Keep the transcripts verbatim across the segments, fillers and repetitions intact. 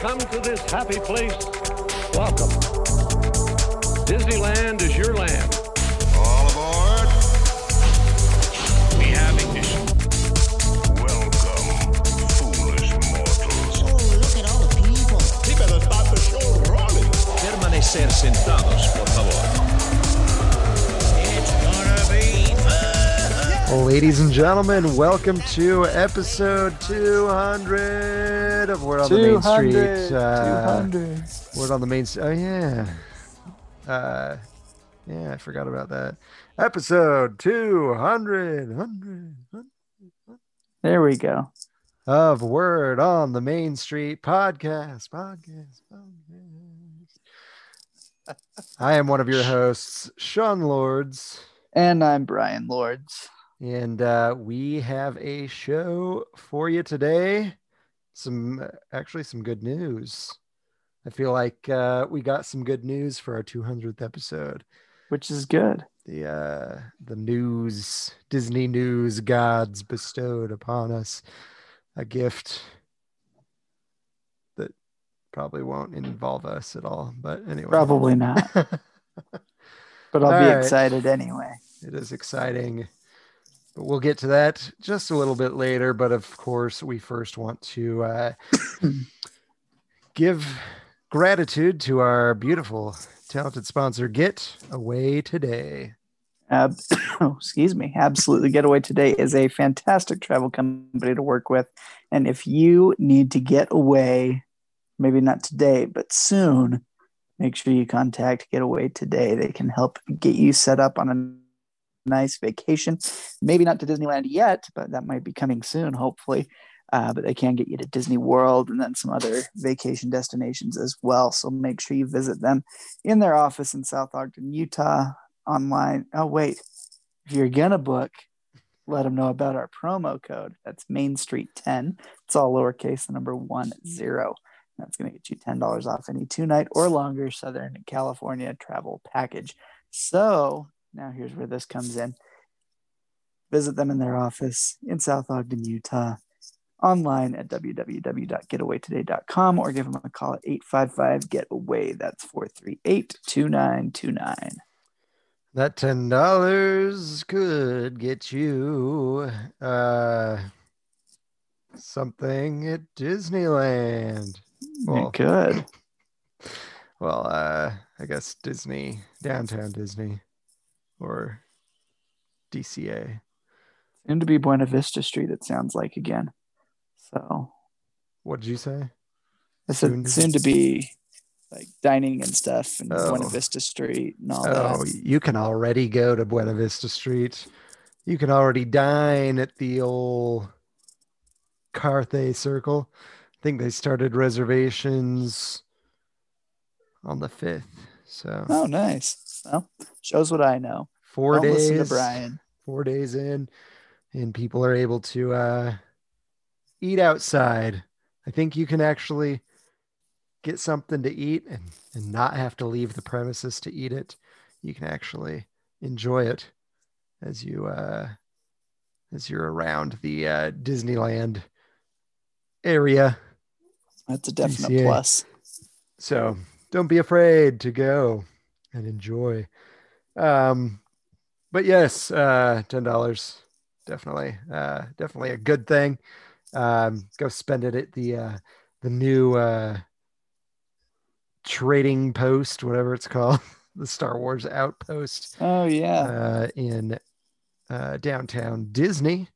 come to this happy place, welcome. Disneyland is your land. All aboard. We have ignition. Welcome, foolish mortals. Oh, look at all the people. Keep it about the show rolling. Permanecer sentados, por favor. It's gonna be fun. Well, ladies and gentlemen, welcome to episode two hundred. Of Word on the Main Street. Uh, Word on the Main Street. Oh, yeah. Uh, yeah, I forgot about that. Episode two hundred. There we go. Of Word on the Main Street podcast. Podcast. podcast. I am one of your hosts, Sean Lords. And I'm Brian Lords. And uh, we have a show for you today. Some actually some good news. I feel like uh, we got some good news for our two hundredth episode, which is good. The uh, the news, Disney news gods bestowed upon us a gift that probably won't involve us at all. But anyway, probably not. But I'll all be right. Excited anyway. It is exciting. But we'll get to that just a little bit later. But of course, we first want to uh, give gratitude to our beautiful, talented sponsor, Get Away Today. Uh, oh, excuse me. Absolutely. Get Away Today is a fantastic travel company to work with. And if you need to get away, maybe not today, but soon, make sure you contact Get Away Today. They can help get you set up on a nice vacation, maybe not to Disneyland yet, but that might be coming soon, hopefully. Uh, but they can get you to Disney World and then some other vacation destinations as well. So make sure you visit them in their office in South Ogden, Utah, online. Oh, wait. If you're going to book, let them know about our promo code. That's Main Street ten. It's all lowercase, the number one zero. That's going to get you ten dollars off any two-night or longer Southern California travel package. So now here's where this comes in. Visit them in their office in South Ogden, Utah, online at w w w dot get away today dot com or give them a call at eight five five, get away. That's four three eight, two nine two nine. That ten dollars could get you uh, something at Disneyland. Well, it could. Well, uh, I guess Disney, Downtown Disney. Or D C A. Seemed to be Buena Vista Street, it sounds like, again. So. What did you say? I said soon, soon to be like dining and stuff and oh. Buena Vista Street and all oh, that. Oh, you can already go to Buena Vista Street. You can already dine at the old Carthay Circle. I think they started reservations on the fifth. So. Oh, nice. Well, shows what I know. Four Don't days, listen to Brian. Four days in, and people are able to uh, eat outside. I think you can actually get something to eat and, and not have to leave the premises to eat it. You can actually enjoy it as you uh, as you're around the uh, Disneyland area. That's a definite D C A. Plus. So don't be afraid to go and enjoy. Um, but yes, uh, ten dollars, definitely, uh, definitely a good thing. Um, go spend it at the, uh, the new, uh, trading post, whatever it's called, the Star Wars outpost. Oh yeah. Uh, in, uh, Downtown Disney.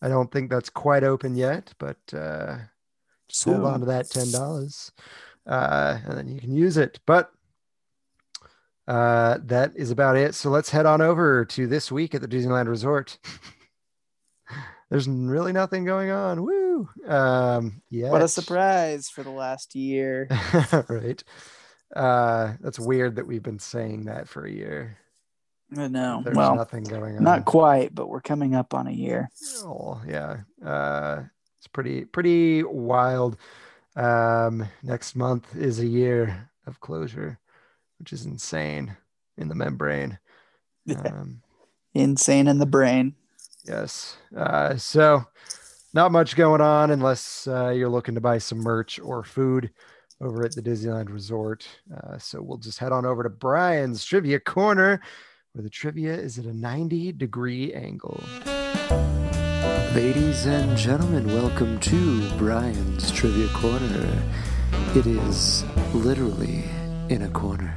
I don't think that's quite open yet, but, uh, just hold on to that ten dollars, uh, and then you can use it, but uh that is about it. So let's head on over to this week at the Disneyland Resort. There's really nothing going on. Woo! Um yeah, what a surprise for the last year. Right. Uh that's weird that we've been saying that for a year. I know. There's well, nothing going on. Not quite, but we're coming up on a year. Oh yeah. Uh it's pretty pretty wild. Um next month is a year of closure, which is insane in the membrane. Um, insane in the brain. Yes. Uh, so Not much going on unless uh, you're looking to buy some merch or food over at the Disneyland Resort. Uh, so we'll just head on over to Brian's Trivia Corner, where the trivia is at a ninety degree angle. Ladies and gentlemen, welcome to Brian's Trivia Corner. It is literally in a corner.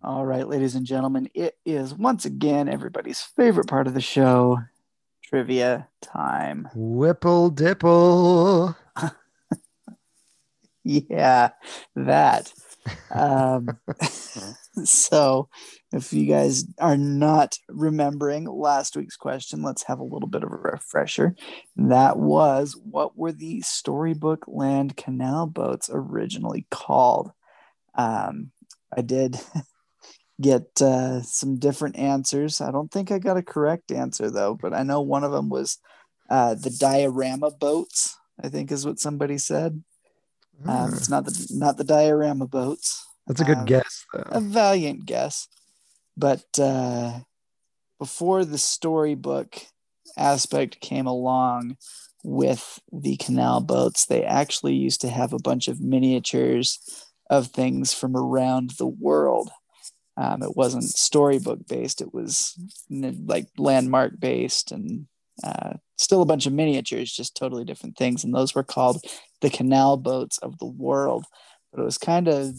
All right, ladies and gentlemen, it is once again everybody's favorite part of the show, trivia time. Whipple dipple. Yeah, that. Um, so if you guys are not remembering last week's question, let's have a little bit of a refresher. That was, what were the Storybook Land Canal Boats originally called? Um, I did get uh, some different answers. I don't think I got a correct answer, though, but I know one of them was uh, the diorama boats, I think is what somebody said. Um, it's not the not the diorama boats. That's a good um, guess, though. A valiant guess. But uh, before the storybook aspect came along with the canal boats, they actually used to have a bunch of miniatures of things from around the world. Um, it wasn't storybook based. It was like landmark based and uh, still a bunch of miniatures, just totally different things. And those were called the canal boats of the world. But it was kind of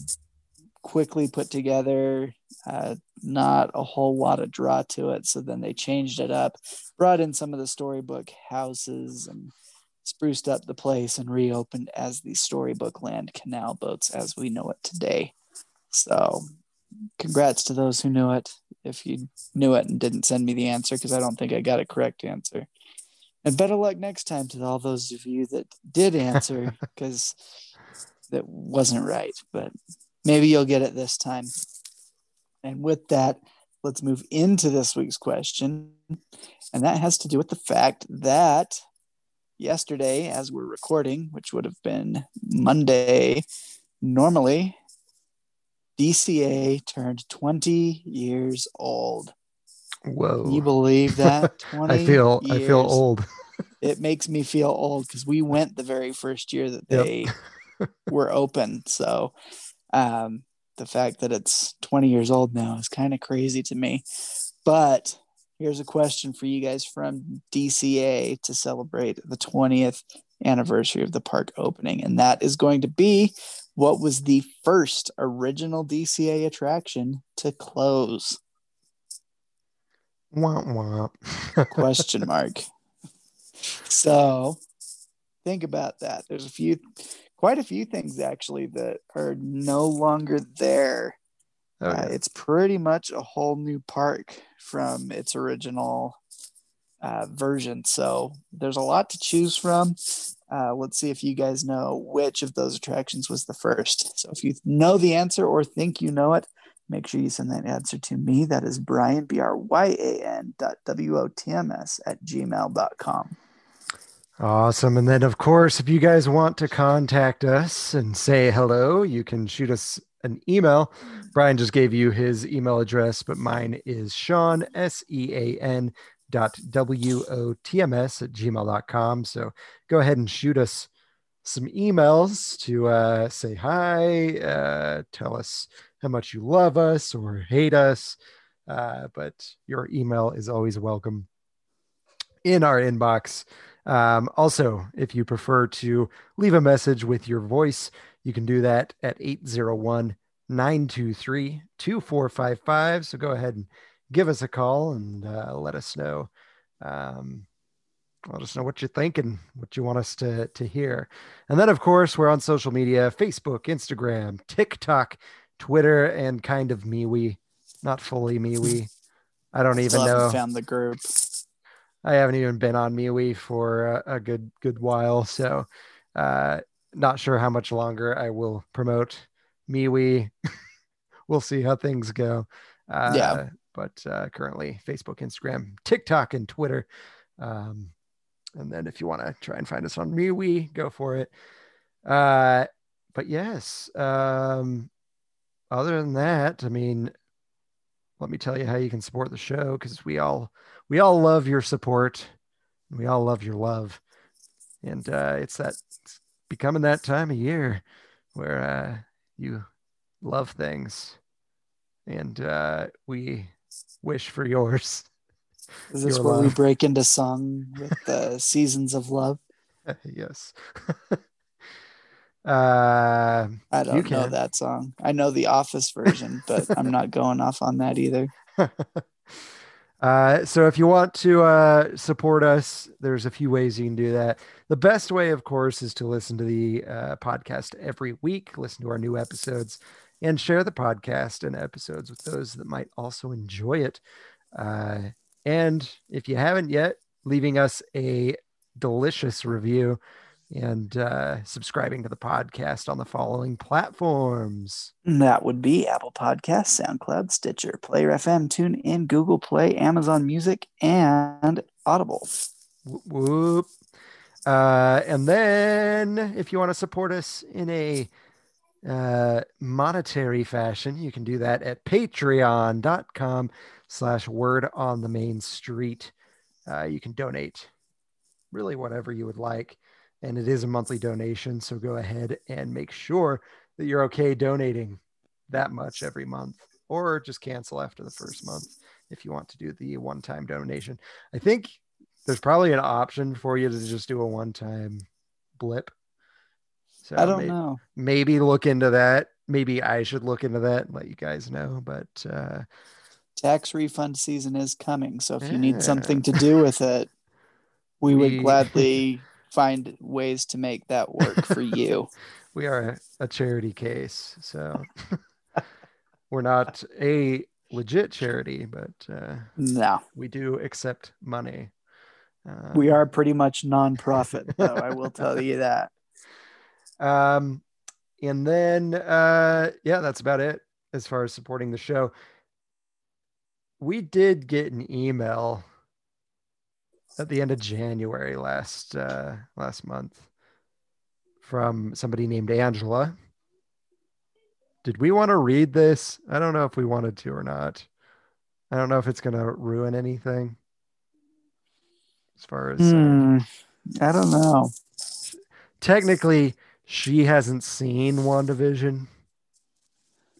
quickly put together, uh, not a whole lot of draw to it. So then they changed it up, brought in some of the storybook houses and spruced up the place and reopened as the Storybook Land Canal Boats as we know it today. So congrats to those who knew it, if you knew it and didn't send me the answer, because I don't think I got a correct answer. And better luck next time to all those of you that did answer, because that wasn't right. But maybe you'll get it this time. And with that, let's move into this week's question. And that has to do with the fact that yesterday, as we're recording, which would have been Monday, normally, D C A turned twenty years old. Whoa! Can you believe that? twenty I feel years. I feel old. It makes me feel old because we went the very first year that they yep. were open. So um, the fact that it's twenty years old now is kind of crazy to me. But here's a question for you guys from D C A to celebrate the twentieth anniversary of the park opening, and that is going to be, what was the first original D C A attraction to close? Womp womp. Question mark. So think about that. There's a few, quite a few things actually that are no longer there. Oh, yeah. uh, it's pretty much a whole new park from its original uh, version. So there's a lot to choose from. Uh, let's see if you guys know which of those attractions was the first. So if you know the answer or think you know it, make sure you send that answer to me. That is Brian, B R Y A N dot W O T M S at gmail dot com. Awesome. And then, of course, if you guys want to contact us and say hello, you can shoot us an email. Brian just gave you his email address, but mine is Sean, S E A N dot W O T M S at gmail dot com. So go ahead and shoot us some emails to uh, say hi, uh, tell us how much you love us or hate us, uh, but your email is always welcome in our inbox. Um, also, if you prefer to leave a message with your voice, you can do that at eight oh one, nine two three, two four five five. So go ahead and give us a call and uh, let us know. Um, let us know what you're thinking, what you want us to, to hear. And then, of course, we're on social media, Facebook, Instagram, TikTok, Twitter, and kind of MeWe. Not fully MeWe. I don't even know. Found the group. I haven't even been on MeWe for a, a good good while, so uh, not sure how much longer I will promote MeWe. We'll see how things go. Uh, yeah, but uh, currently Facebook, Instagram, TikTok, and Twitter. Um, and then if you want to try and find us on MeWe, go for it. Uh, but yes, um, other than that, I mean, let me tell you how you can support the show, because we all. We all love your support. We all love your love. And uh, it's that it's becoming that time of year where uh, you love things. And uh, we wish for yours. Is this your where love. We break into song with the seasons of love? Yes. uh I don't know that song. I know the Office version, but I'm not going off on that either. Uh, so if you want to uh, support us, there's a few ways you can do that. The best way, of course, is to listen to the uh, podcast every week, listen to our new episodes, and share the podcast and episodes with those that might also enjoy it. Uh, and if you haven't yet, leaving us a delicious review and uh, subscribing to the podcast on the following platforms. That would be Apple Podcasts, SoundCloud, Stitcher, Player F M, TuneIn, Google Play, Amazon Music, and Audible. Whoop, whoop. Uh, and then if you want to support us in a uh, monetary fashion, you can do that at patreon.com slash word on the main street. Uh, you can donate really whatever you would like. And it is a monthly donation, so go ahead and make sure that you're okay donating that much every month, or just cancel after the first month if you want to do the one-time donation. I think there's probably an option for you to just do a one-time blip. So I don't maybe, know. Maybe look into that. Maybe I should look into that and let you guys know. But uh, tax refund season is coming, so if yeah. you need something to do with it, we, we... would gladly... find ways to make that work for you. We are a, a charity case, so we're not a legit charity, but uh no, we do accept money. Um, we are pretty much non-profit though. I will tell you that. Um and then uh yeah, that's about it as far as supporting the show. We did get an email at the end of January last uh, last month from somebody named Angela. Did we want to read this? I don't know if we wanted to or not. I don't know if it's going to ruin anything as far as... Mm, uh, I don't know. Technically, she hasn't seen WandaVision.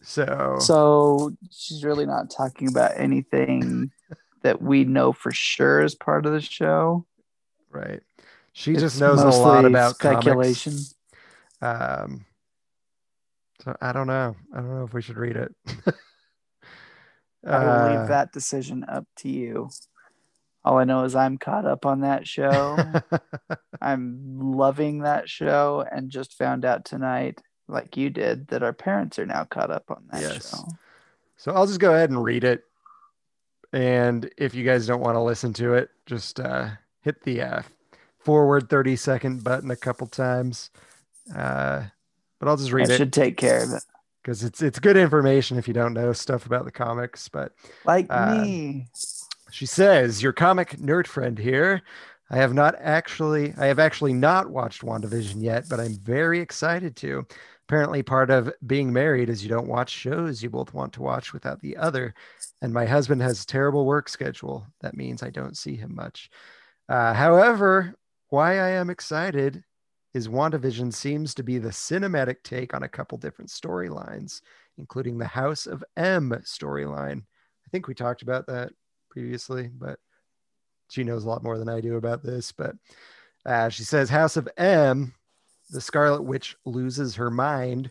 So... So she's really not talking about anything... that we know for sure is part of the show. Right. She it's just knows a lot about speculation. Comics. Um, so I don't know. I don't know if we should read it. I will uh, leave that decision up to you. All I know is I'm caught up on that show. I'm loving that show and just found out tonight, like you did, that our parents are now caught up on that yes. show. So I'll just go ahead and read it. And if you guys don't want to listen to it, just uh, hit the uh, forward thirty second button a couple times. Uh, but I'll just read it. I should take care of it. Because it's it's good information if you don't know stuff about the comics. But like uh, me. She says, your comic nerd friend here. I have not actually, I have actually not watched WandaVision yet, but I'm very excited to. Apparently part of being married is you don't watch shows you both want to watch without the other. And my husband has a terrible work schedule. That means I don't see him much. Uh, however, why I am excited is WandaVision seems to be the cinematic take on a couple different storylines, including the House of M storyline. I think we talked about that previously, but she knows a lot more than I do about this. But uh, she says House of M, the Scarlet Witch loses her mind.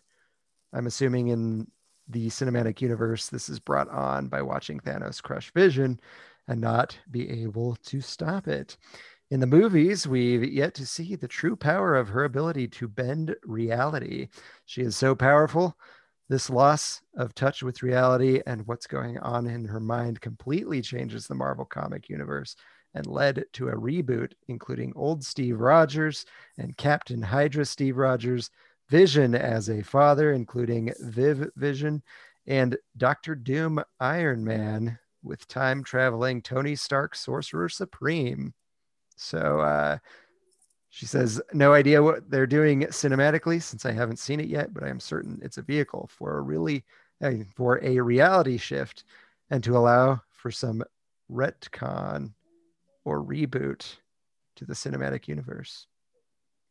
I'm assuming in the cinematic universe, this is brought on by watching Thanos crush Vision and not be able to stop it. In the movies, we've yet to see the true power of her ability to bend reality. She is so powerful. This loss of touch with reality and what's going on in her mind completely changes the Marvel comic universe and led to a reboot, including old Steve Rogers and Captain Hydra Steve Rogers, Vision as a father, including Viv Vision, and Doctor Doom Iron Man with time-traveling Tony Stark Sorcerer Supreme. So uh, she says, no idea what they're doing cinematically since I haven't seen it yet, but I am certain it's a vehicle for a, really, uh, for a reality shift and to allow for some retcon or reboot to the cinematic universe.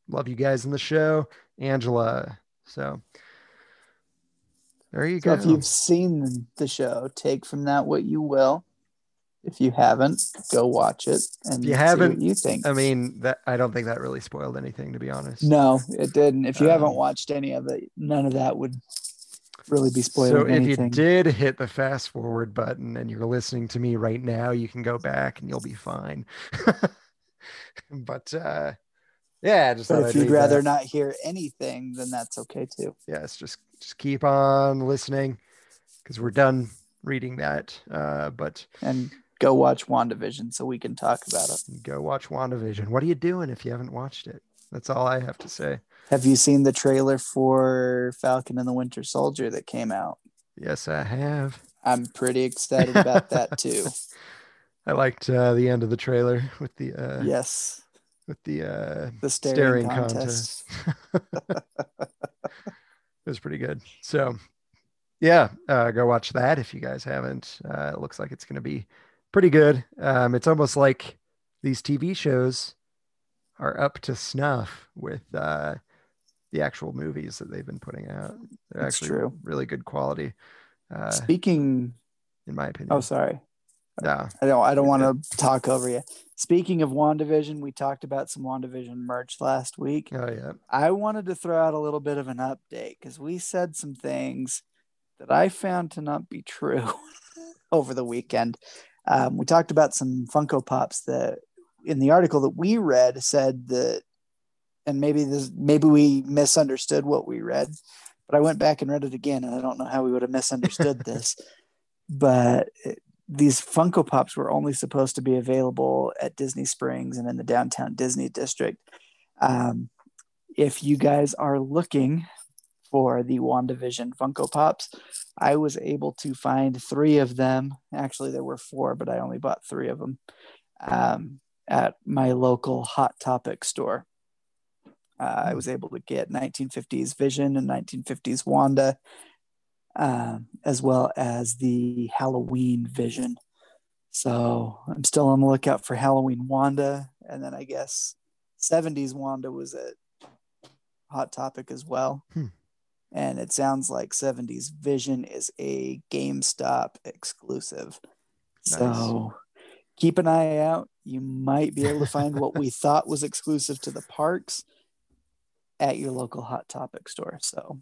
Love you guys in the show, Angela. So there you so go. If you've seen the show, take from that what you will. If you haven't, go watch it and if you haven't, see what you think. I mean, that I don't think that really spoiled anything, to be honest. No, it didn't. If you um, haven't watched any of it, none of that would really be spoiled. So if anything. You did hit the fast forward button and you're listening to me right now, you can go back and you'll be fine. but uh, yeah, just but if you'd rather that. Not hear anything, then that's okay too. Yes, just just keep on listening because we're done reading that. Uh, but and. Go watch WandaVision so we can talk about it. Go watch WandaVision. What are you doing if you haven't watched it? That's all I have to say. Have you seen the trailer for Falcon and the Winter Soldier that came out? Yes, I have. I'm pretty excited about that too. I liked uh, the end of the trailer with the uh, yes, with the uh, the staring, staring contest. contest. It was pretty good. So, yeah, uh, go watch that if you guys haven't. Uh, it looks like it's going to be pretty good. Um, it's almost like these T V shows are up to snuff with uh, the actual movies that they've been putting out. They're That's actually true. Really good quality. Uh, Speaking, in my opinion. Oh, sorry. No, I don't. I don't want to talk over you. Speaking of WandaVision, we talked about some WandaVision merch last week. Oh yeah. I wanted to throw out a little bit of an update because we said some things that I found to not be true over the weekend. Um, we talked about some Funko Pops that in the article that we read said that, and maybe this, maybe we misunderstood what we read, but I went back and read it again, and I don't know how we would have misunderstood this, but it, these Funko Pops were only supposed to be available at Disney Springs and in the downtown Disney district. Um, if you guys are looking for the WandaVision Funko Pops, I was able to find three of them. Actually, there were four, but I only bought three of them um, at my local Hot Topic store. Uh, I was able to get nineteen fifties Vision and nineteen fifties Wanda, uh, as well as the Halloween Vision. So I'm still on the lookout for Halloween Wanda. And then I guess seventies Wanda was at Hot Topic as well. Hmm. And it sounds like seventies Vision is a GameStop exclusive. Nice. So keep an eye out. You might be able to find what we thought was exclusive to the parks at your local Hot Topic store. So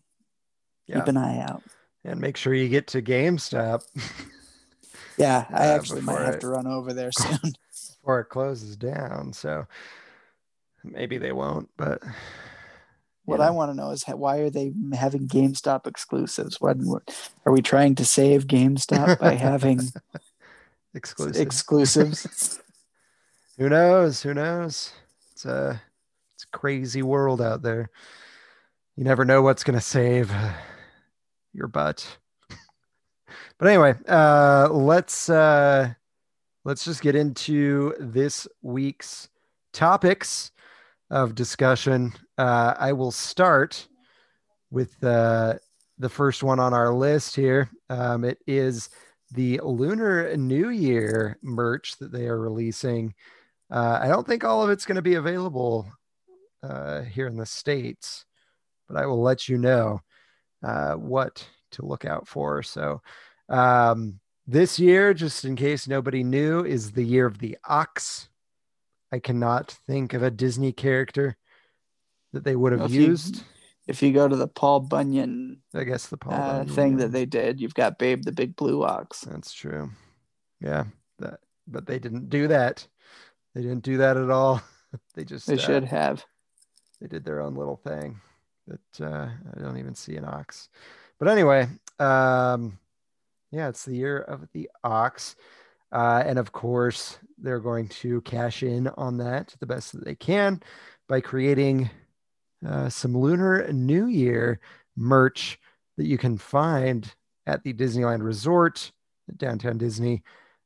yeah. Keep an eye out. And make sure you get to GameStop. yeah, I uh, actually might have it, to run over there soon. Before it closes down. So maybe they won't, but... What I want to know is why are they having GameStop exclusives? What, are we trying to save GameStop by having exclusives? exclusives? Who knows? Who knows? It's a it's a crazy world out there. You never know what's going to save your butt. But anyway, uh, let's uh, let's just get into this week's topics of discussion. Uh, I will start with uh, the first one on our list here. Um, it is the Lunar New Year merch that they are releasing. Uh, I don't think all of it's going to be available uh, here in the States, but I will let you know uh, what to look out for. So um, this year, just in case nobody knew, is the year of the ox. I cannot think of a Disney character that they would have well, if used. You, if you go to the Paul Bunyan, I guess the Paul uh, Bunyan thing that they did, you've got Babe the Big Blue Ox. That's true. Yeah, that. But they didn't do that. They didn't do that at all. They just they uh, should have. They did their own little thing. That uh, I don't even see an ox. But anyway, um, yeah, it's the year of the ox. Uh, and of course, they're going to cash in on that the best that they can by creating uh, some Lunar New Year merch that you can find at the Disneyland Resort, Downtown Disney,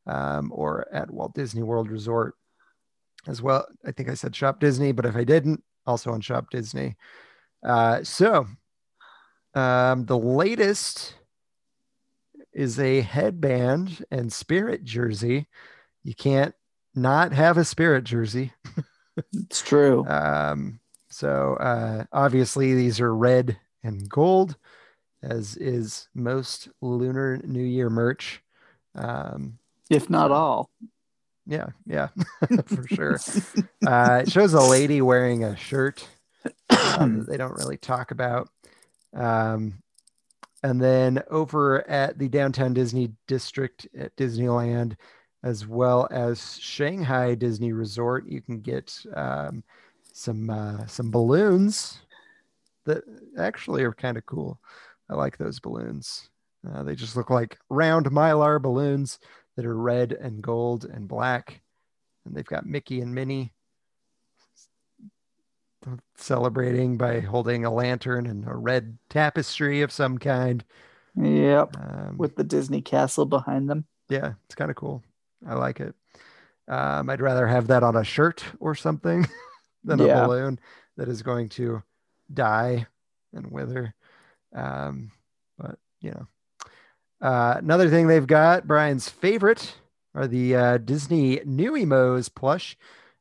um, or at Walt Disney World Resort as well. I think I said Shop Disney, but if I didn't, also on Shop Disney. Uh, so um, the latest is a headband and spirit jersey. You can't not have a spirit jersey. It's true. Um, so uh, obviously these are red and gold, as is most Lunar New Year merch. Um, if not all. Yeah, yeah, for sure. Uh, it shows a lady wearing a shirt um, that they don't really talk about. Um, and then over at the Downtown Disney District at Disneyland, as well as Shanghai Disney Resort, you can get um, some uh, some balloons that actually are kind of cool. I like those balloons. Uh, they just look like round Mylar balloons that are red and gold and black. And they've got Mickey and Minnie celebrating by holding a lantern and a red tapestry of some kind. Yep. Um, with the Disney castle behind them. Yeah, it's kind of cool. I like it. Um, I'd rather have that on a shirt or something than a yeah. balloon that is going to die and wither. Um, but, you know. Uh, another thing they've got, Brian's favorite, are the uh, Disney Newemos plush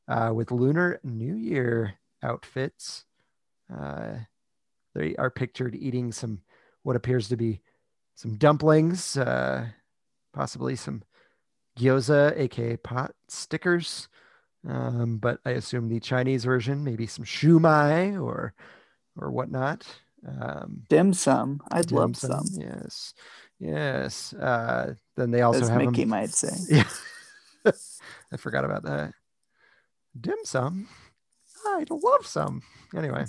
uh, with Lunar New Year outfits. Uh, they are pictured eating some, what appears to be some dumplings, uh, possibly some gyoza, aka pot stickers. Um, but I assume the Chinese version, maybe some shumai or or whatnot. Um, dim sum. I'd dim love sum. some. Yes. Yes. Uh, then they also As have Mickey them... might say. Yeah. I forgot about that. Dim sum. I'd love some. Anyway,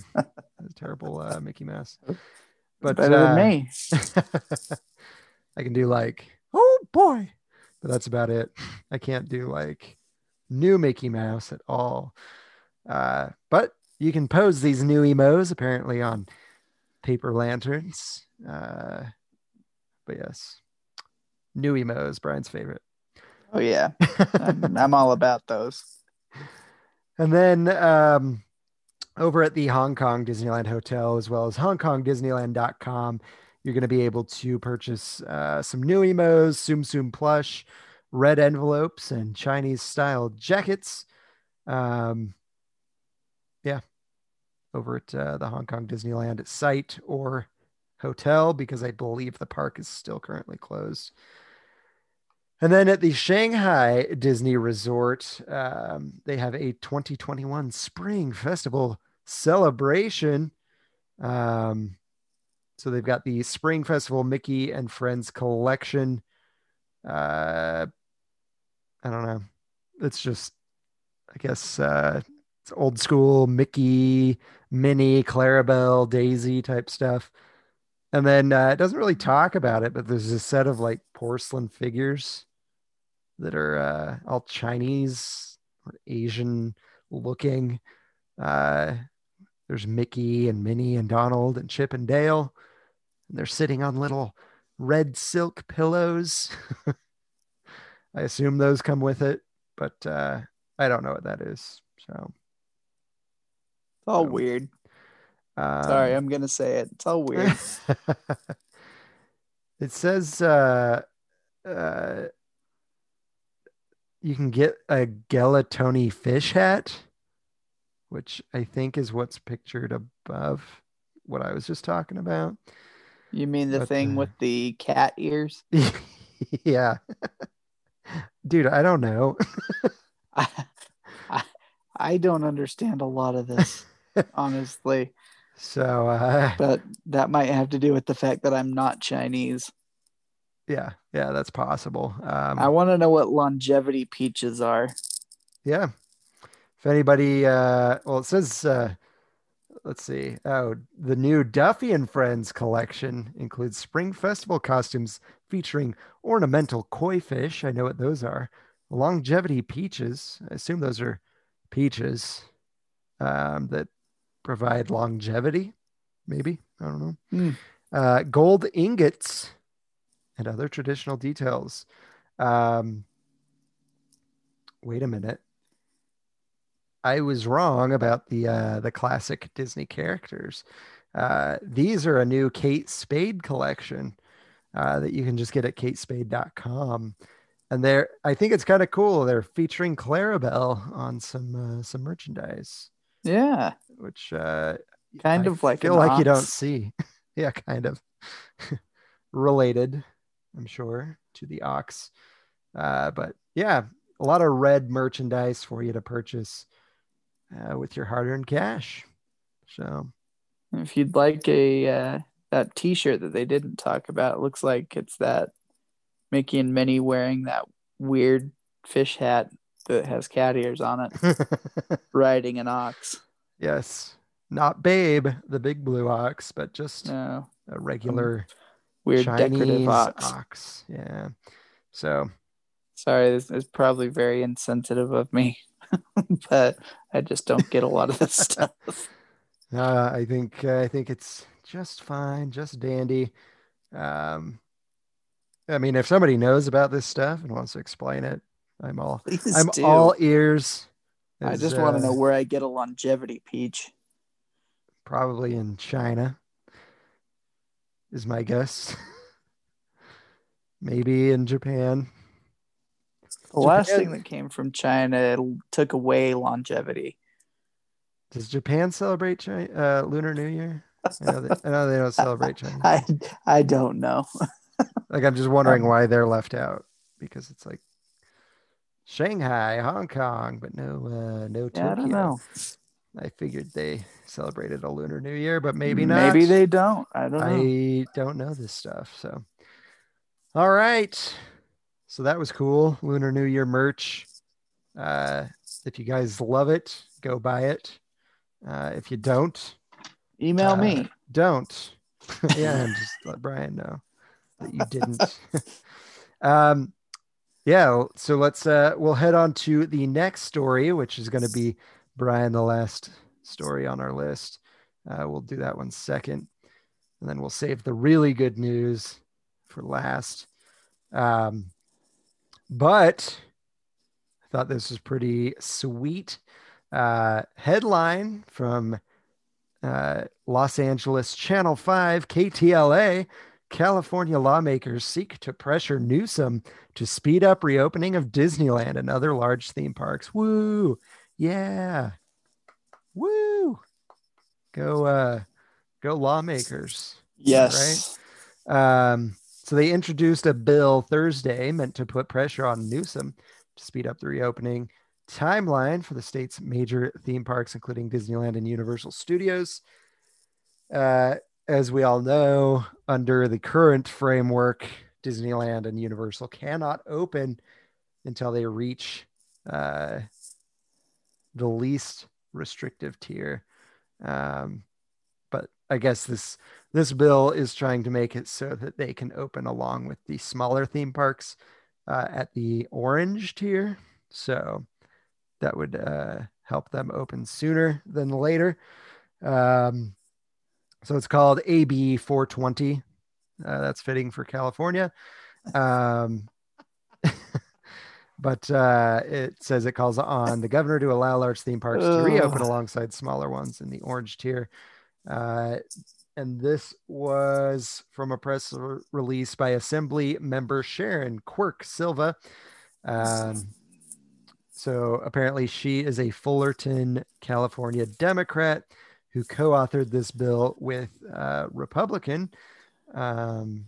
terrible uh, Mickey Mouse. But better uh, than me. I can do like, oh boy, but that's about it. I can't do like new Mickey Mouse at all. Uh, but you can pose these new emos apparently on paper lanterns. Uh, but yes, new emo is Brian's favorite. Oh yeah. I'm, I'm all about those. And then um, over at the Hong Kong Disneyland Hotel, as well as hong kong disneyland dot com, you're going to be able to purchase uh, some new emos, Tsum Tsum plush, red envelopes, and Chinese style jackets. Um, yeah. Over at uh, the Hong Kong Disneyland site or hotel, because I believe the park is still currently closed. And then at the Shanghai Disney Resort, um, they have a twenty twenty-one Spring Festival celebration. Um, so they've got the Spring Festival Mickey and Friends collection. Uh, I don't know. It's just, I guess, uh, it's old school Mickey, Minnie, Clarabelle, Daisy type stuff. And then uh, it doesn't really talk about it, but there's a set of like porcelain figures that are uh, all Chinese or Asian looking. Uh, there's Mickey and Minnie and Donald and Chip and Dale. And they're sitting on little red silk pillows. I assume those come with it, but uh, I don't know what that is. So it's all so. weird. Um, Sorry, I'm gonna say it. It's all weird. It says uh, uh, you can get a Gelatoni fish hat, which I think is what's pictured above what I was just talking about. You mean the but, thing uh, with the cat ears? Yeah, dude, I don't know. I, I I don't understand a lot of this, honestly. So, uh, but that might have to do with the fact that I'm not Chinese. Yeah, yeah, that's possible. Um, I want to know what longevity peaches are. Yeah, if anybody, uh, well, it says, uh, let's see. Oh, the new Duffy and Friends collection includes Spring Festival costumes featuring ornamental koi fish. I know what those are. Longevity peaches. I assume those are peaches um, that provide longevity, maybe. I don't know. Mm. Uh, gold ingots and other traditional details. Um, wait a minute. I was wrong about the uh, the classic Disney characters. Uh, these are a new Kate Spade collection uh, that you can just get at kate spade dot com. And they're, I think it's kind of cool. They're featuring Clarabelle on some uh, some merchandise. Yeah, which uh, kind I of like feel like Ox. You don't see. Yeah, kind of related, I'm sure, to the Ox. Uh, but yeah, a lot of red merchandise for you to purchase uh, with your hard-earned cash. So, if you'd like a uh, that T-shirt that they didn't talk about, it looks like it's that Mickey and Minnie wearing that weird fish hat that has cat ears on it, riding an ox. Yes, not Babe the Big Blue Ox, but just no. a regular weird Chinese decorative ox. ox. Yeah. So, sorry, this is probably very insensitive of me, but I just don't get a lot of this stuff. Uh, I think uh, I think it's just fine, just dandy. Um, I mean, if somebody knows about this stuff and wants to explain it, I'm all Please I'm do. all ears. As, I just want to uh, know where I get a longevity peach. Probably in China, is my guess. Maybe in Japan. The Japan, last thing that came from China took away longevity. Does Japan celebrate China, uh, Lunar New Year? I know, they, I know they don't celebrate China. I I don't know. Like, I'm just wondering why they're left out, because it's like Shanghai, Hong Kong, but no, uh, no Tokyo. Yeah, I don't know. I figured they celebrated a Lunar New Year, but maybe not. Maybe they don't. I don't know. I don't know this stuff. So, all right. So that was cool. Lunar New Year merch. Uh, if you guys love it, go buy it. Uh, if you don't, email uh, me. Don't. Yeah, and just let Brian know that you didn't. um, yeah. So let's. Uh, we'll head on to the next story, which is going to be Brian, the last story on our list. Uh, we'll do that one second, and then we'll save the really good news for last. Um, but I thought this was pretty sweet. Uh, headline from uh, Los Angeles Channel five, K T L A, California lawmakers seek to pressure Newsom to speed up reopening of Disneyland and other large theme parks. Woo! Yeah. Woo! Go, uh, go lawmakers. Yes. Right? Um, so they introduced a bill Thursday meant to put pressure on Newsom to speed up the reopening timeline for the state's major theme parks, including Disneyland and Universal Studios. Uh, as we all know, under the current framework, Disneyland and Universal cannot open until they reach uh, the least restrictive tier. Um, but I guess this this bill is trying to make it so that they can open along with the smaller theme parks uh, at the orange tier. So that would uh, help them open sooner than later. Um, so it's called A B four twenty. Uh, that's fitting for California. Um, but uh, it says it calls on the governor to allow large theme parks Ugh. to reopen alongside smaller ones in the orange tier. Uh, and this was from a press release by Assembly member Sharon Quirk Silva. Um, So apparently she is a Fullerton, California Democrat who co-authored this bill with a Republican. Um,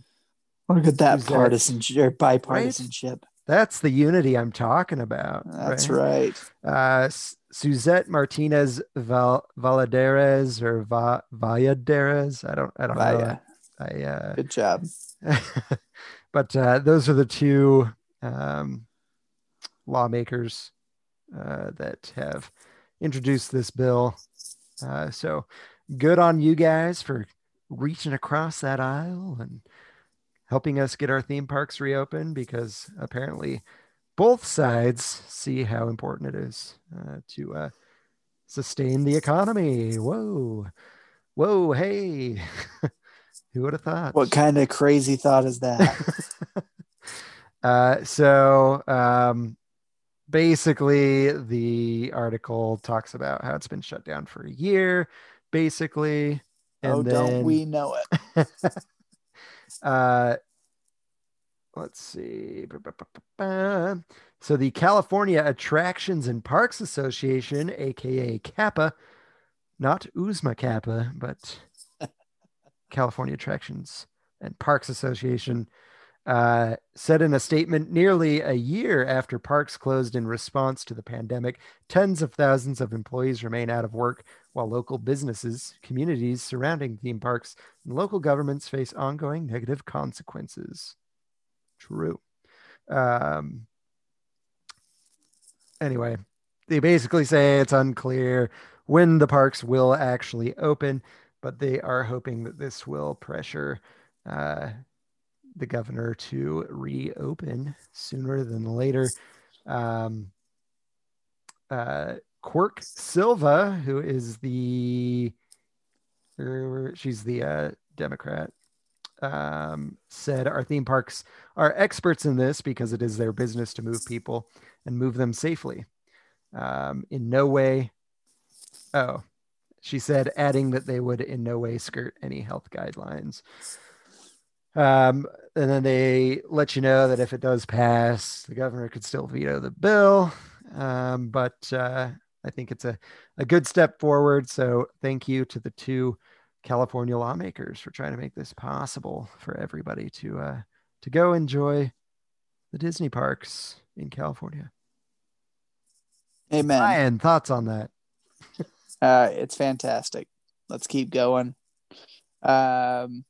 Look at that partisanship, or bipartisanship. Right? That's the unity I'm talking about. That's right. right. Uh, Suzette Martinez Val- Valadares or Va- Valladares. I don't, I don't Vaya. know. I, uh... Good job. But uh, those are the two um, lawmakers Uh, that have introduced this bill. Uh, so good on you guys for reaching across that aisle and helping us get our theme parks reopened, because apparently both sides see how important it is uh, to uh, sustain the economy. Whoa. Whoa. Hey, who would have thought? What kind of crazy thought is that? uh, so, um, Basically, the article talks about how it's been shut down for a year, basically. And oh, then, don't we know it? uh, Let's see. So the California Attractions and Parks Association, a k a. CAPPA, not Uzma Kappa, but California Attractions and Parks Association, uh, said in a statement, nearly a year after parks closed in response to the pandemic, tens of thousands of employees remain out of work while local businesses, communities surrounding theme parks, and local governments face ongoing negative consequences. True. Um, anyway, they basically say it's unclear when the parks will actually open, but they are hoping that this will pressure uh, the governor to reopen sooner than later. Um, uh, Quirk Silva, who is the, uh, she's the uh, Democrat, um, said our theme parks are experts in this because it is their business to move people and move them safely. Um, in no way. Oh, she said, adding that they would in no way skirt any health guidelines. Um, and then they let you know that if it does pass, the governor could still veto the bill. Um, but uh, I think it's a, a good step forward. So thank you to the two California lawmakers for trying to make this possible for everybody to uh, to go enjoy the Disney parks in California. Amen. Ryan, thoughts on that? Uh, it's fantastic. Let's keep going. Um,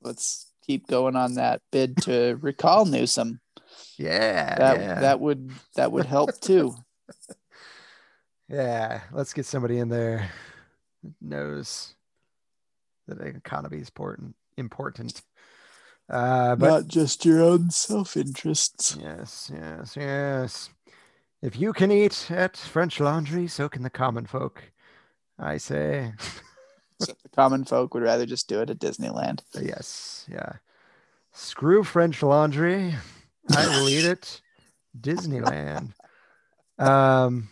let's keep going on that bid to recall Newsom. Yeah, that, yeah. that would that would help too. Yeah, let's get somebody in there that knows that the economy is important. Important, uh, but not just your own self-interests. Yes, yes, yes. If you can eat at French Laundry, so can the common folk, I say. So the common folk would rather just do it at Disneyland. Yes, yeah. Screw French Laundry. I will eat it. Disneyland. Um,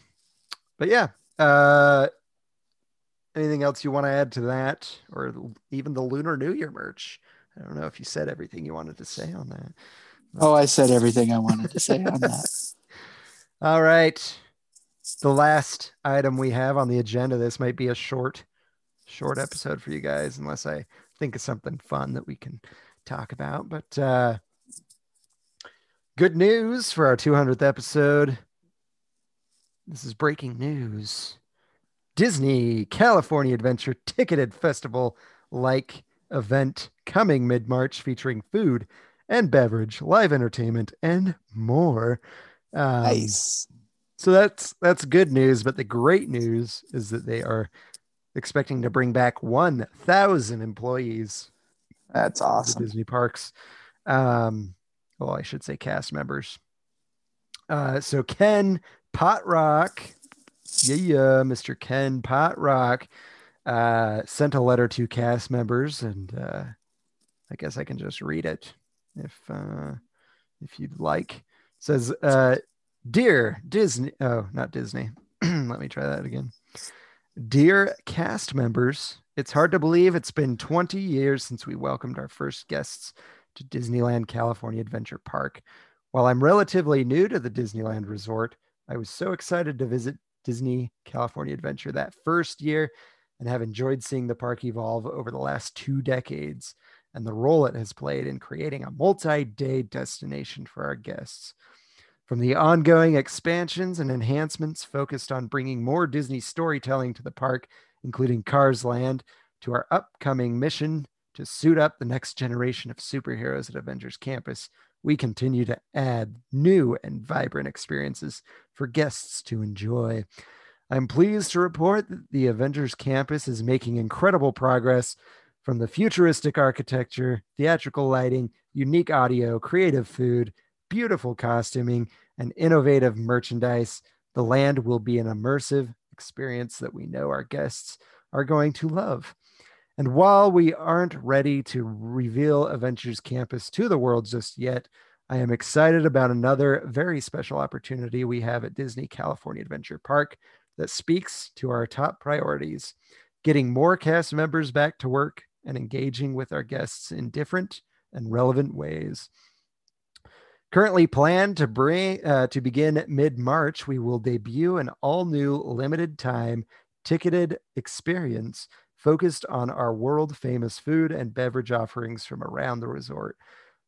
but yeah. Uh, anything else you want to add to that? Or even the Lunar New Year merch? I don't know if you said everything you wanted to say on that. But... Oh, I said everything I wanted to say on that. All right. The last item we have on the agenda. This might be a short, short episode for you guys, unless I think of something fun that we can talk about. But uh, good news for our two hundredth episode. This is breaking news. Disney California Adventure ticketed festival-like event coming mid-March, featuring food and beverage, live entertainment, and more. Um, nice. So that's that's good news, but the great news is that they are expecting to bring back one thousand employees. That's awesome. Disney parks. Um, well, I should say cast members. Uh, so Ken Potrock, yeah, yeah, Mister Ken Potrock, uh, sent a letter to cast members, and uh, I guess I can just read it if uh, if you'd like. Says, uh, dear Disney, oh, not Disney. Let me try that again. Dear cast members, it's hard to believe it's been twenty years since we welcomed our first guests to Disneyland California Adventure Park. While I'm relatively new to the Disneyland Resort, I was so excited to visit Disney California Adventure that first year and have enjoyed seeing the park evolve over the last two decades and the role it has played in creating a multi-day destination for our guests. From the ongoing expansions and enhancements focused on bringing more Disney storytelling to the park, including Cars Land, to our upcoming mission to suit up the next generation of superheroes at Avengers Campus, we continue to add new and vibrant experiences for guests to enjoy. I'm pleased to report that the Avengers Campus is making incredible progress. From the futuristic architecture, theatrical lighting, unique audio, creative food, beautiful costuming, and innovative merchandise, the land will be an immersive experience that we know our guests are going to love. And while we aren't ready to reveal Avengers Campus to the world just yet, I am excited about another very special opportunity we have at Disney California Adventure Park that speaks to our top priorities: getting more cast members back to work and engaging with our guests in different and relevant ways. Currently planned to bring uh, to begin mid-March, we will debut an all-new limited-time ticketed experience focused on our world-famous food and beverage offerings from around the resort.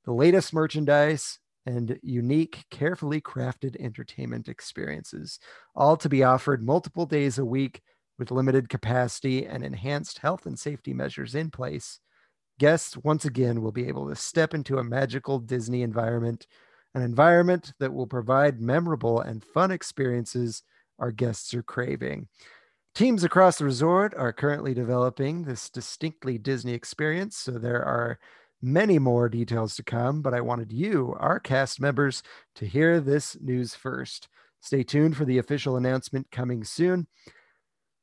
The latest merchandise and unique, carefully crafted entertainment experiences, all to be offered multiple days a week with limited capacity and enhanced health and safety measures in place. Guests, once again, will be able to step into a magical Disney environment, an environment that will provide memorable and fun experiences our guests are craving. Teams across the resort are currently developing this distinctly Disney experience, so there are many more details to come, but I wanted you, our cast members, to hear this news first. Stay tuned for the official announcement coming soon.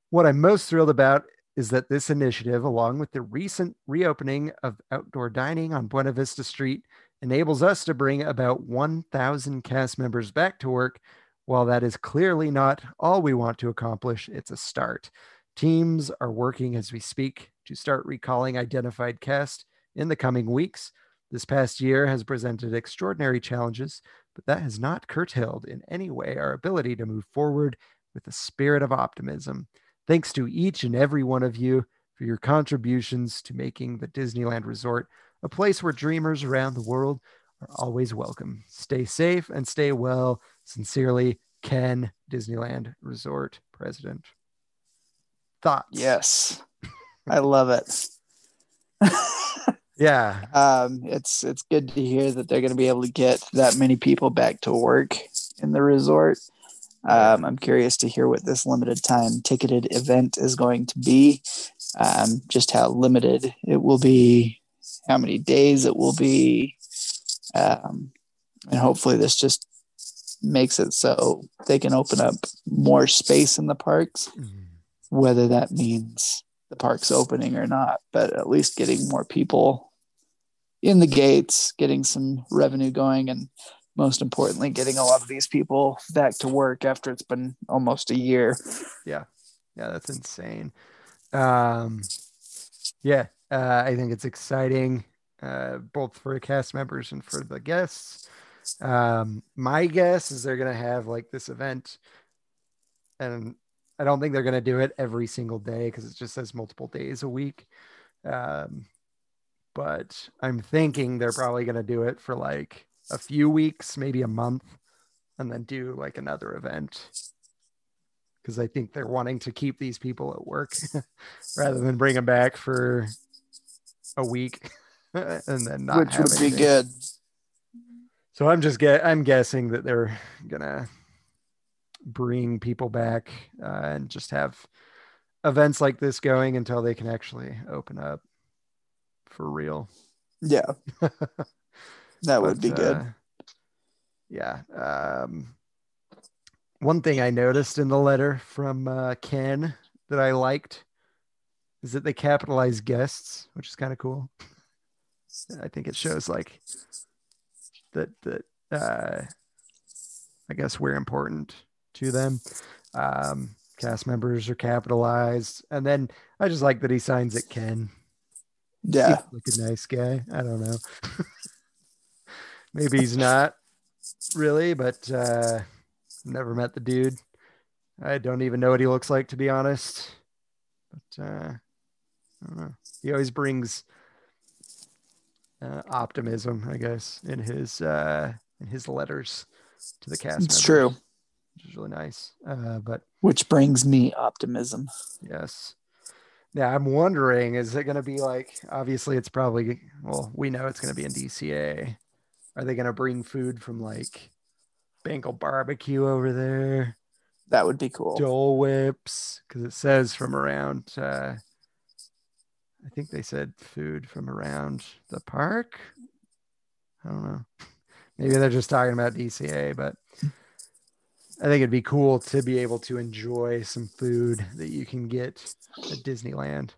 What I'm most thrilled about is that this initiative, along with the recent reopening of outdoor dining on Buena Vista Street, enables us to bring about one thousand cast members back to work. While that is clearly not all we want to accomplish, it's a start. Teams are working as we speak to start recalling identified cast in the coming weeks. This past year has presented extraordinary challenges, but that has not curtailed in any way our ability to move forward with a spirit of optimism. Thanks to each and every one of you for your contributions to making the Disneyland Resort a place where dreamers around the world are always welcome. Stay safe and stay well. Sincerely, Ken, Disneyland Resort President. Thoughts? Yes. I love it. Yeah. Um, it's it's good to hear that they're going to be able to get that many people back to work in the resort. Um, I'm curious to hear what this limited time ticketed event is going to be, um, just how limited it will be, how many days it will be, um, and hopefully this just makes it so they can open up more space in the parks, mm-hmm. whether that means the park's opening or not, but at least getting more people in the gates, getting some revenue going, and most importantly, getting a lot of these people back to work after it's been almost a year. Yeah. Yeah. That's insane. Um, yeah. Uh, I think it's exciting, uh, both for cast members and for the guests. Um, my guess is they're going to have like this event, and I don't think they're going to do it every single day because it just says multiple days a week. Um, but I'm thinking they're probably going to do it for like a few weeks, maybe a month, and then do like another event, because I think they're wanting to keep these people at work rather than bring them back for a week and then not. Which would be good. So I'm just get I'm guessing that they're going to bring people back uh, and just have events like this going until they can actually open up for real. Yeah. That would but, be good. Uh, yeah. Um, one thing I noticed in the letter from uh, Ken that I liked is that they capitalize guests, which is kind of cool. I think it shows like that, that uh, I guess we're important to them. Um, cast members are capitalized, and then I just like that he signs it Ken. Yeah, he's like a nice guy. I don't know. Maybe he's not really, but uh, never met the dude. I don't even know what he looks like, to be honest. But uh, I don't know. He always brings uh, optimism, I guess, in his uh, in his letters to the cast. It's members. True. Which is really nice. Uh, but which brings me optimism. Yes. Now I'm wondering, is it going to be like? Obviously, it's probably. Well, we know it's going to be in D C A. Are they going to bring food from like Bengal barbecue over there? That would be cool. Dole Whips, because it says from around. Uh, I think they said food from around the park. I don't know. Maybe they're just talking about D C A, but I think it'd be cool to be able to enjoy some food that you can get at Disneyland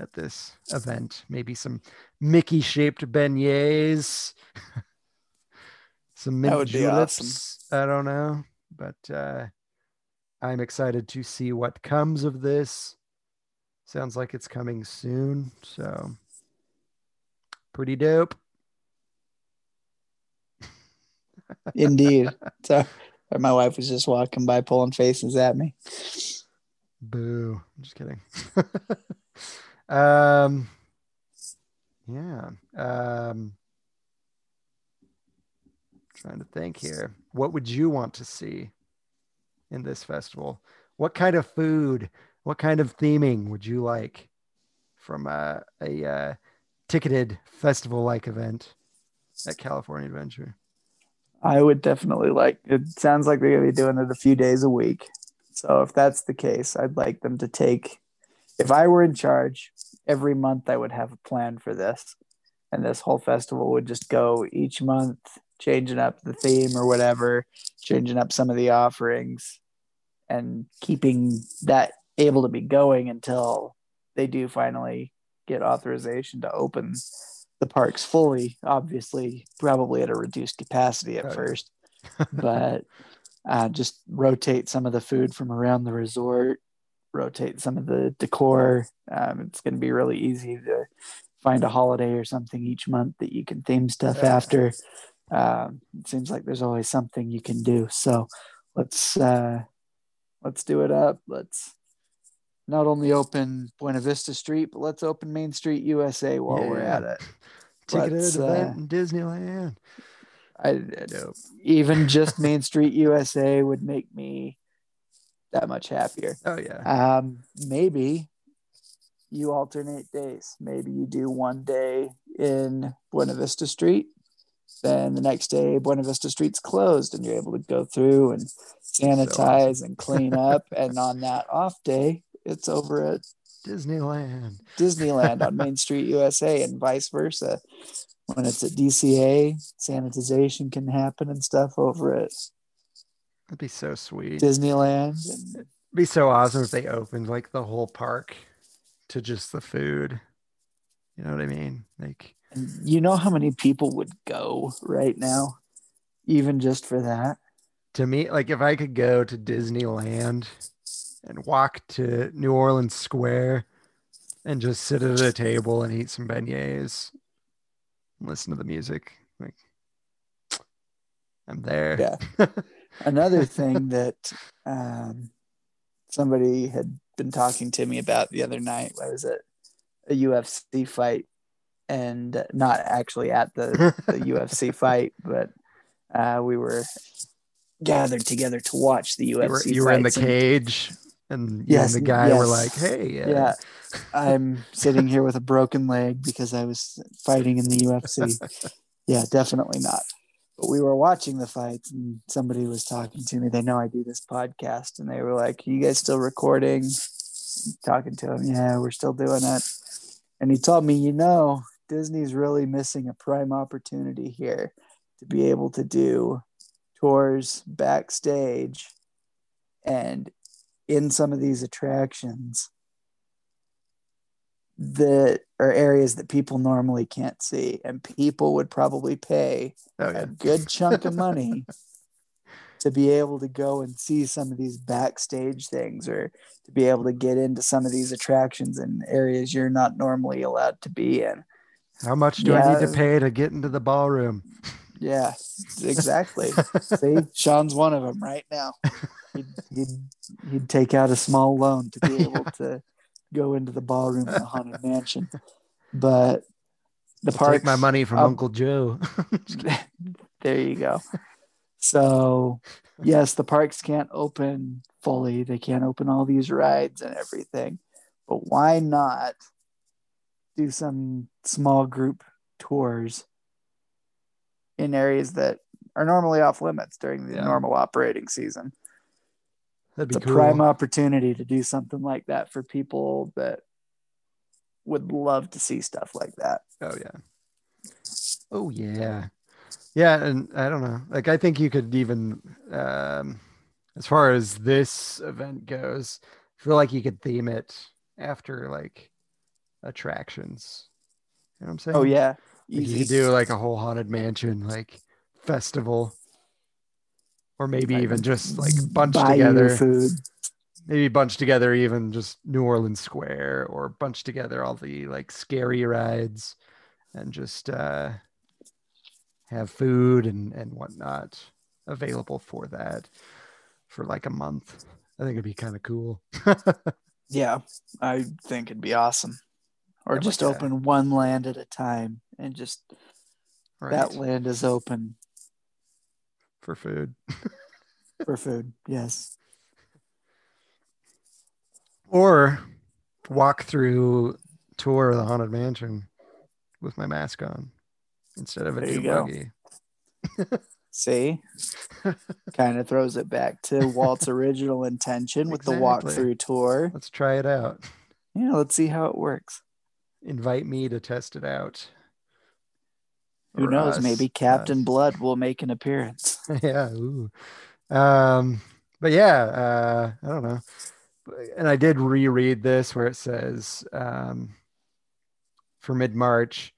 at this event. Maybe some Mickey shaped beignets, some mint juleps. Awesome. I don't know, but uh, I'm excited to see what comes of this. Sounds like it's coming soon, so pretty dope. Indeed. So my wife was just walking by pulling faces at me. Boo. I'm just kidding. um, yeah. Um, trying to think here. What would you want to see in this festival? What kind of food, what kind of theming would you like from a, a, a ticketed festival-like event at California Adventure? I would definitely like, it sounds like they're going to be doing it a few days a week. So if that's the case, I'd like them to take, if I were in charge, every month I would have a plan for this. And this whole festival would just go each month, changing up the theme or whatever, changing up some of the offerings, and keeping that able to be going until they do finally get authorization to open the parks fully, obviously probably at a reduced capacity at first, but uh, just rotate some of the food from around the resort, rotate some of the decor. Um, it's going to be really easy to find a holiday or something each month that you can theme stuff after. Um, it seems like there's always something you can do. So let's, uh, let's do it up. Let's not only open Buena Vista Street, but let's open Main Street U S A while yeah, we're at it. Ticketed event uh, in Disneyland. I, I know. Even just Main Street U S A would make me that much happier. Oh yeah. Um, maybe you alternate days. Maybe you do one day in Buena Vista Street. Then the next day, Buena Vista Street's closed, and you're able to go through and sanitize so. and clean up. And on that off day, it's over at Disneyland. Disneyland on Main Street U S A, and vice versa. When it's at D C A, sanitization can happen and stuff over at. That'd be so sweet. Disneyland. It'd be so awesome if they opened like the whole park to just the food. You know what I mean? Like. You know how many people would go right now, even just for that? To me, like if I could go to Disneyland and walk to New Orleans Square and just sit at a table and eat some beignets, listen to the music, like I'm there. Yeah. Another thing that um, somebody had been talking to me about the other night was a, a U F C fight. And not actually at the, the U F C fight, but uh, we were gathered together to watch the U F C fight. You were, you were in the cage, and, and yes, you and the guy yes. were like, hey. Uh. Yeah, I'm sitting here with a broken leg because I was fighting in the U F C. Yeah, definitely not. But we were watching the fights, and somebody was talking to me. They know I do this podcast, and they were like, are you guys still recording? I'm talking to him, yeah, we're still doing it. And he told me, you know, Disney's really missing a prime opportunity here to be able to do tours backstage and in some of these attractions that are areas that people normally can't see. And people would probably pay oh, yeah. a good chunk of money to be able to go and see some of these backstage things, or to be able to get into some of these attractions in areas you're not normally allowed to be in. How much do yeah. I need to pay to get into the ballroom? Yeah, exactly. See, Sean's one of them right now. He'd, he'd, he'd take out a small loan to be able to go into the ballroom in the Haunted Mansion. But the I'll parks, take my money from um, Uncle Joe. There you go. So, yes, the parks can't open fully. They can't open all these rides and everything. But why not do some small group tours in areas that are normally off limits during the yeah. normal operating season? That'd be it's cool. a prime opportunity to do something like that for people that would love to see stuff like that. Oh, yeah. Oh, yeah. Yeah, and I don't know. Like, I think you could even, um, as far as this event goes, I feel like you could theme it after, like, attractions. You know what I'm saying? Oh, yeah. Like you could do, like, a whole Haunted Mansion, like, festival. Or maybe like, even just, like, bunch together. Food. Maybe bunch together even just New Orleans Square, or bunch together all the, like, scary rides and just... uh have food and, and whatnot available for that for like a month. I think it'd be kind of cool. Yeah, I think it'd be awesome. Or yeah, just like open that. One land at a time and just right. That land is open. For food. For food, yes. Or walk through tour of the Haunted Mansion with my mask on instead of a new buggy. See? Kind of throws it back to Walt's original intention with exactly. The walkthrough tour. Let's try it out. Yeah, let's see how it works. Invite me to test it out. Who or knows? Us. Maybe Captain us. Blood will make an appearance. Yeah. Ooh. Um, but yeah, uh, I don't know. And I did reread this where it says um, for mid-March,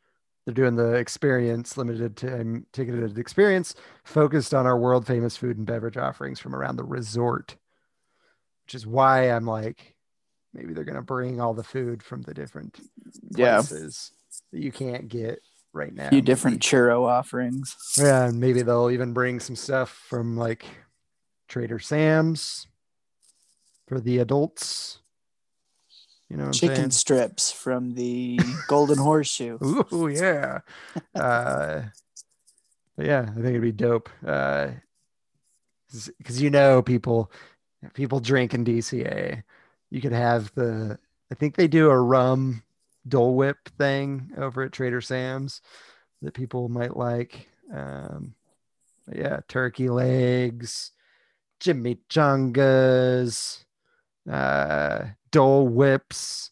they're doing the experience, limited time ticketed experience, focused on our world-famous food and beverage offerings from around the resort, which is why I'm like, maybe they're going to bring all the food from the different places yeah. that you can't get right now. A few different maybe. Churro offerings. Yeah, and maybe they'll even bring some stuff from like Trader Sam's. For the adults, you know, what chicken I'm saying? Strips from the Golden Horseshoe. Ooh, yeah, uh, yeah. I think it'd be dope because uh, you know people, people drink in D C A. You could have the. I think they do a rum Dole Whip thing over at Trader Sam's that people might like. Um, yeah, turkey legs, chimichangas. Uh, Dole Whips,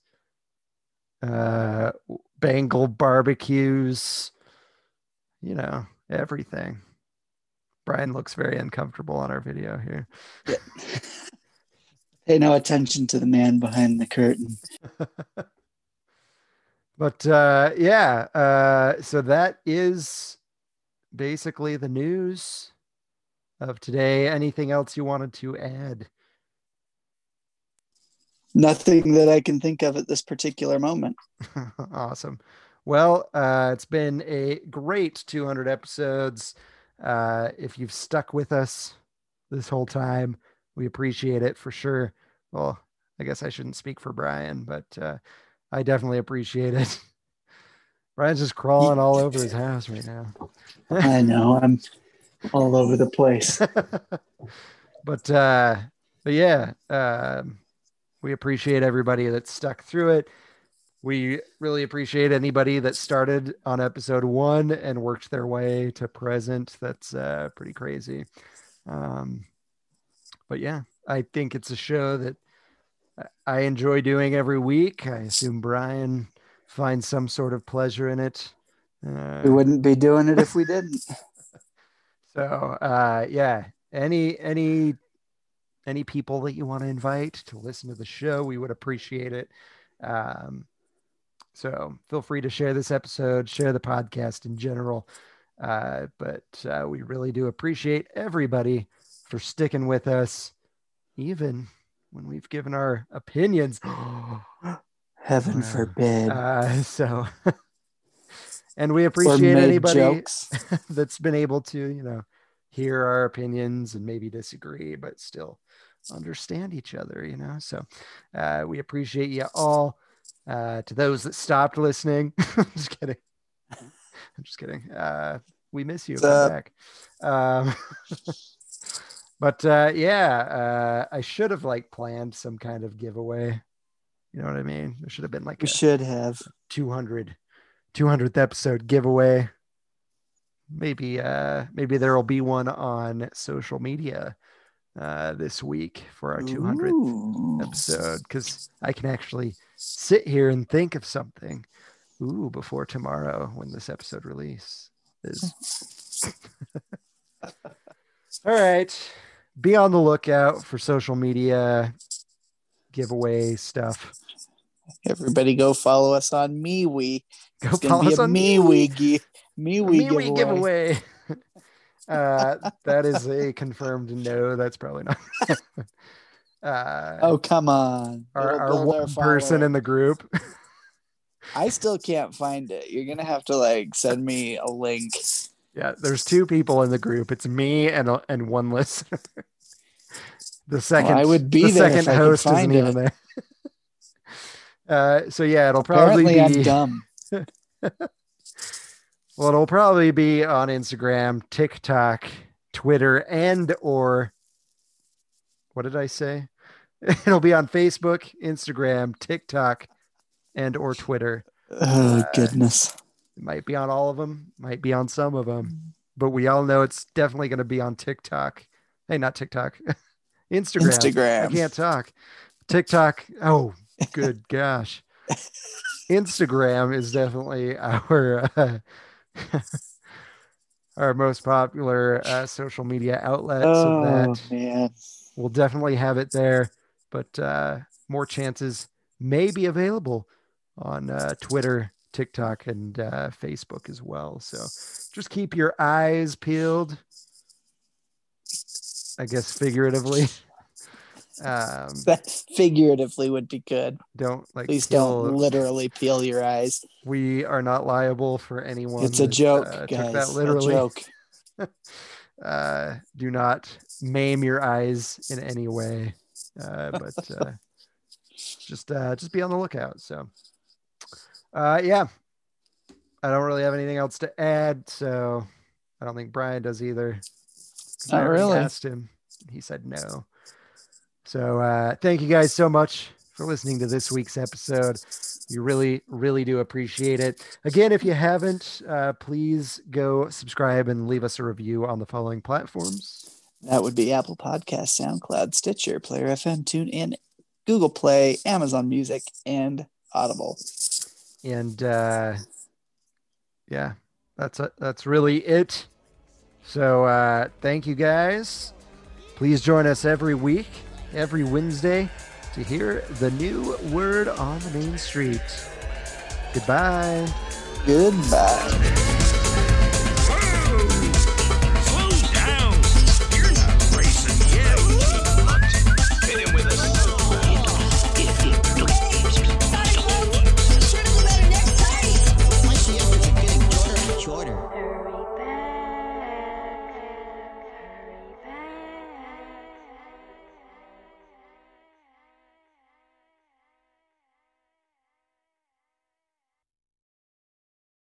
uh, Bengal barbecues, you know, everything. Brian looks very uncomfortable on our video here. Yeah. Pay no attention to the man behind the curtain. But uh, yeah, uh, so that is basically the news of today. Anything else you wanted to add? Nothing that I can think of at this particular moment. Awesome. Well, uh, it's been a great two hundred episodes. Uh, if you've stuck with us this whole time, we appreciate it for sure. Well, I guess I shouldn't speak for Brian, but uh, I definitely appreciate it. Brian's just crawling all over his house right now. I know. I'm all over the place. But, uh, but yeah. Um, We appreciate everybody that stuck through it. We really appreciate anybody that started on episode one and worked their way to present. That's uh, pretty crazy. Um, but yeah, I think it's a show that I enjoy doing every week. I assume Brian finds some sort of pleasure in it. Uh, we wouldn't be doing it if we didn't. So uh, yeah, any, any, any people that you want to invite to listen to the show, we would appreciate it. Um, so feel free to share this episode, share the podcast in general. Uh, but uh, we really do appreciate everybody for sticking with us, even when we've given our opinions. Heaven uh, forbid. Uh, so, and we appreciate anybody that's been able to, you know, hear our opinions and maybe disagree, but still understand each other, you know? So uh, we appreciate you all. Uh, to those that stopped listening, I'm just kidding. I'm just kidding. Uh, we miss you. Come back. Um, but uh, yeah, uh, I should have like planned some kind of giveaway. You know what I mean? There should have been like we a should have two hundred, two hundredth episode giveaway. Maybe uh maybe there'll be one on social media uh this week for our two hundredth Ooh. Episode because I can actually sit here and think of something ooh before tomorrow when this episode release is. All right, be on the lookout for social media giveaway stuff. Everybody go follow us on MeWe. Go it's follow us on MeWe. MeWe. MeWe giveaway. giveaway. Uh, that is a confirmed no. That's probably not. uh, oh, come on. Our, our one our person in the group. I still can't find it. You're going to have to like send me a link Yeah, there's two people in the group. It's me and a, and one listener. The second, well, I would be the there second if host isn't it. even there. Uh, so yeah, it'll probably Apparently be. I'm dumb. Well, it'll probably be on Instagram, TikTok, Twitter, and or what did I say? It'll be on Facebook, Instagram, TikTok, and or Twitter. Oh uh, goodness! It might be on all of them. Might be on some of them. But we all know it's definitely going to be on TikTok. Hey, not TikTok. Instagram. Instagram. I can't talk. TikTok. Oh, good gosh. Instagram is definitely our uh, our most popular uh, social media outlet. Oh, so that man. We'll definitely have it there. But uh, more chances may be available on uh, Twitter, TikTok, and uh, Facebook as well. So just keep your eyes peeled, I guess figuratively. Um, that figuratively would be good. Don't like please peel, don't literally peel your eyes. We are not liable for anyone. It's a that, joke, uh, guys. Took that literally. It's a joke. uh, do not maim your eyes in any way. Uh, but uh, just uh, just be on the lookout. So, uh, yeah, I don't really have anything else to add. So I don't think Brian does either. Not really. Asked him. He said no. So uh, thank you guys so much for listening to this week's episode. We really, really do appreciate it. Again, if you haven't, uh, please go subscribe and leave us a review on the following platforms. That would be Apple Podcasts, SoundCloud, Stitcher, Player F M, TuneIn, Google Play, Amazon Music, and Audible. And uh, yeah, that's a, that's really it. So uh, thank you guys. Please join us every week. Every Wednesday to hear the new word on the Main Street. Goodbye. Goodbye.